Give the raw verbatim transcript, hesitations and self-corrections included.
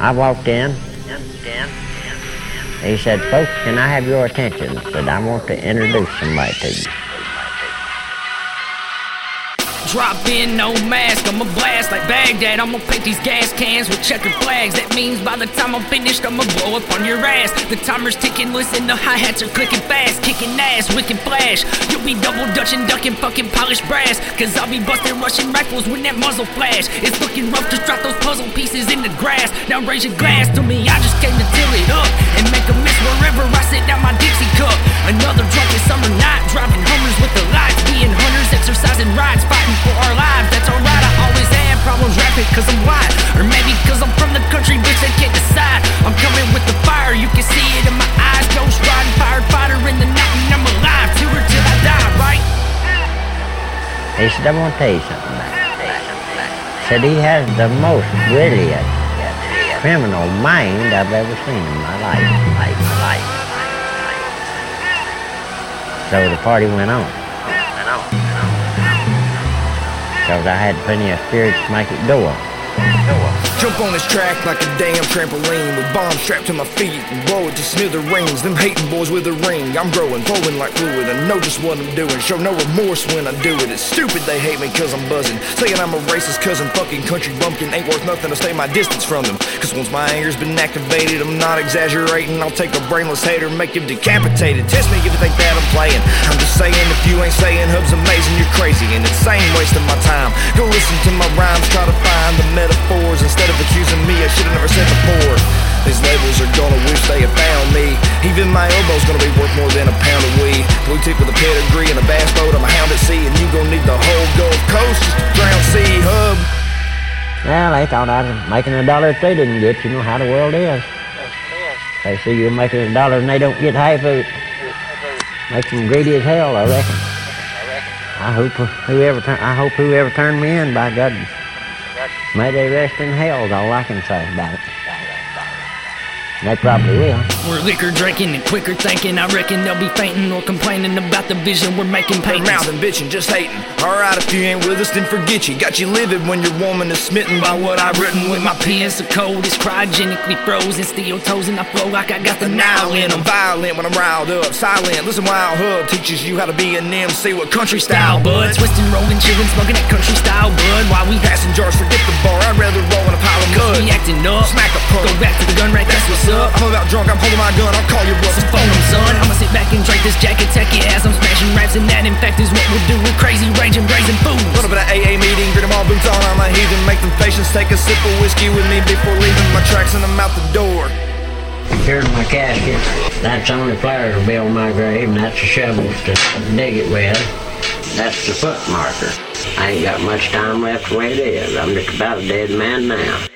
I walked in. He said, "Folks, can I have your attention?" I said, "I want to introduce somebody to you." Drop in, no mask, I'ma blast like Baghdad. I'ma paint these gas cans with checkered flags. That means by the time I'm finished, I'ma blow up on your ass. The timer's ticking, listen, the hi-hats are clicking fast. Kicking ass, wicked flash. You'll be double dutching, ducking, fucking polished brass. Cause I'll be busting Russian rifles when that muzzle flash. It's looking rough, just drop those puzzle pieces in the grass. Now raise your glass to me, I just came to till it up and make a miss wherever I sit down my Dixie cup. Another drunken summer night, driving Hummers with the lights, being hunters, exercising rides, fighting for our lives. That's alright, I always have problems rapping cause I'm white. Or maybe cause I'm from the country, bitch, I can't decide. I'm coming with the fire, you can see it in my eyes. Ghost riding, firefighter in the night, and I'm alive, to her till I die, right? He said, "I want to tell you something about it." He said, "He has the most brilliant criminal mind I've ever seen in my life. Life, life, life, life. So the party went on. Cause I had plenty of spirits to make it go up. Jump on this track like a damn trampoline, with bombs strapped to my feet and blow it to smithereens. Them hating boys with a ring, I'm growing, flowing like fluid. I know just what I'm doing, show no remorse when I do it. It's stupid they hate me cause I'm buzzing, saying I'm a racist cause I'm fucking country bumpkin. Ain't worth nothing, I stay my distance from them. Cause once my anger's been activated, I'm not exaggerating. I'll take a brainless hater, make him decapitated. Test me if you think that I'm playing. I'm just saying, if you ain't saying Hub's amazing, you're crazy and insane, wasting my time. Go listen to my rhymes, try to find the metaphors instead of accusing me. I should've never said before. These labels are gonna wish they had found me. Even my elbow's gonna be worth more than a pound of weed. Blue tip with a pedigree and a bass boat, I'm a hound at sea, and you gon' need the whole Gulf Coast just to drown sea, Hub. Well, they thought I was making a dollar that they didn't get. You know how the world is. They see you're making a dollar and they don't get half of it. Makes them greedy as hell, I reckon. I hope whoever I hope whoever turned me in, by God, may they rest in hell is all I can say about it. They probably will. We're liquor drinking and quicker thinking. I reckon they'll be fainting or complaining about the vision we're making paintings. Mouth and bitching, just hating. Alright, if you ain't with us, then forget you. Got you livid when your woman is smitten by what I've written. With my pens so cold, it's cryogenically frozen. Steel toes and I flow like I got the Nile in. I'm violent when I'm riled up, silent. Listen, Wild Hub teaches you how to be an M C with country style, bud. Twisting, rolling, chilling, smoking that country style, bud. While we passing jars, forget the bar. I'd rather roll in a pile of mud. We acting up, smack a punk. Go back to the gun rack, that's what's up. Up. I'm about drunk, I'm holding my gun, I'll call you bluff. So phone him, son, I'ma sit back and drink this jacket, take it as I'm smashing raps. And that in fact is what we'll do with crazy raging, brazen fools. Put up at an A A meeting, grin them all boots on, I'm a heathen. Make them patients take a sip of whiskey with me before leaving my tracks and I'm out the door. Here's my casket. That's the only pliers will be on my grave, and that's the shovels to dig it with. That's the foot marker. I ain't got much time left the way it is. I'm just about a dead man now.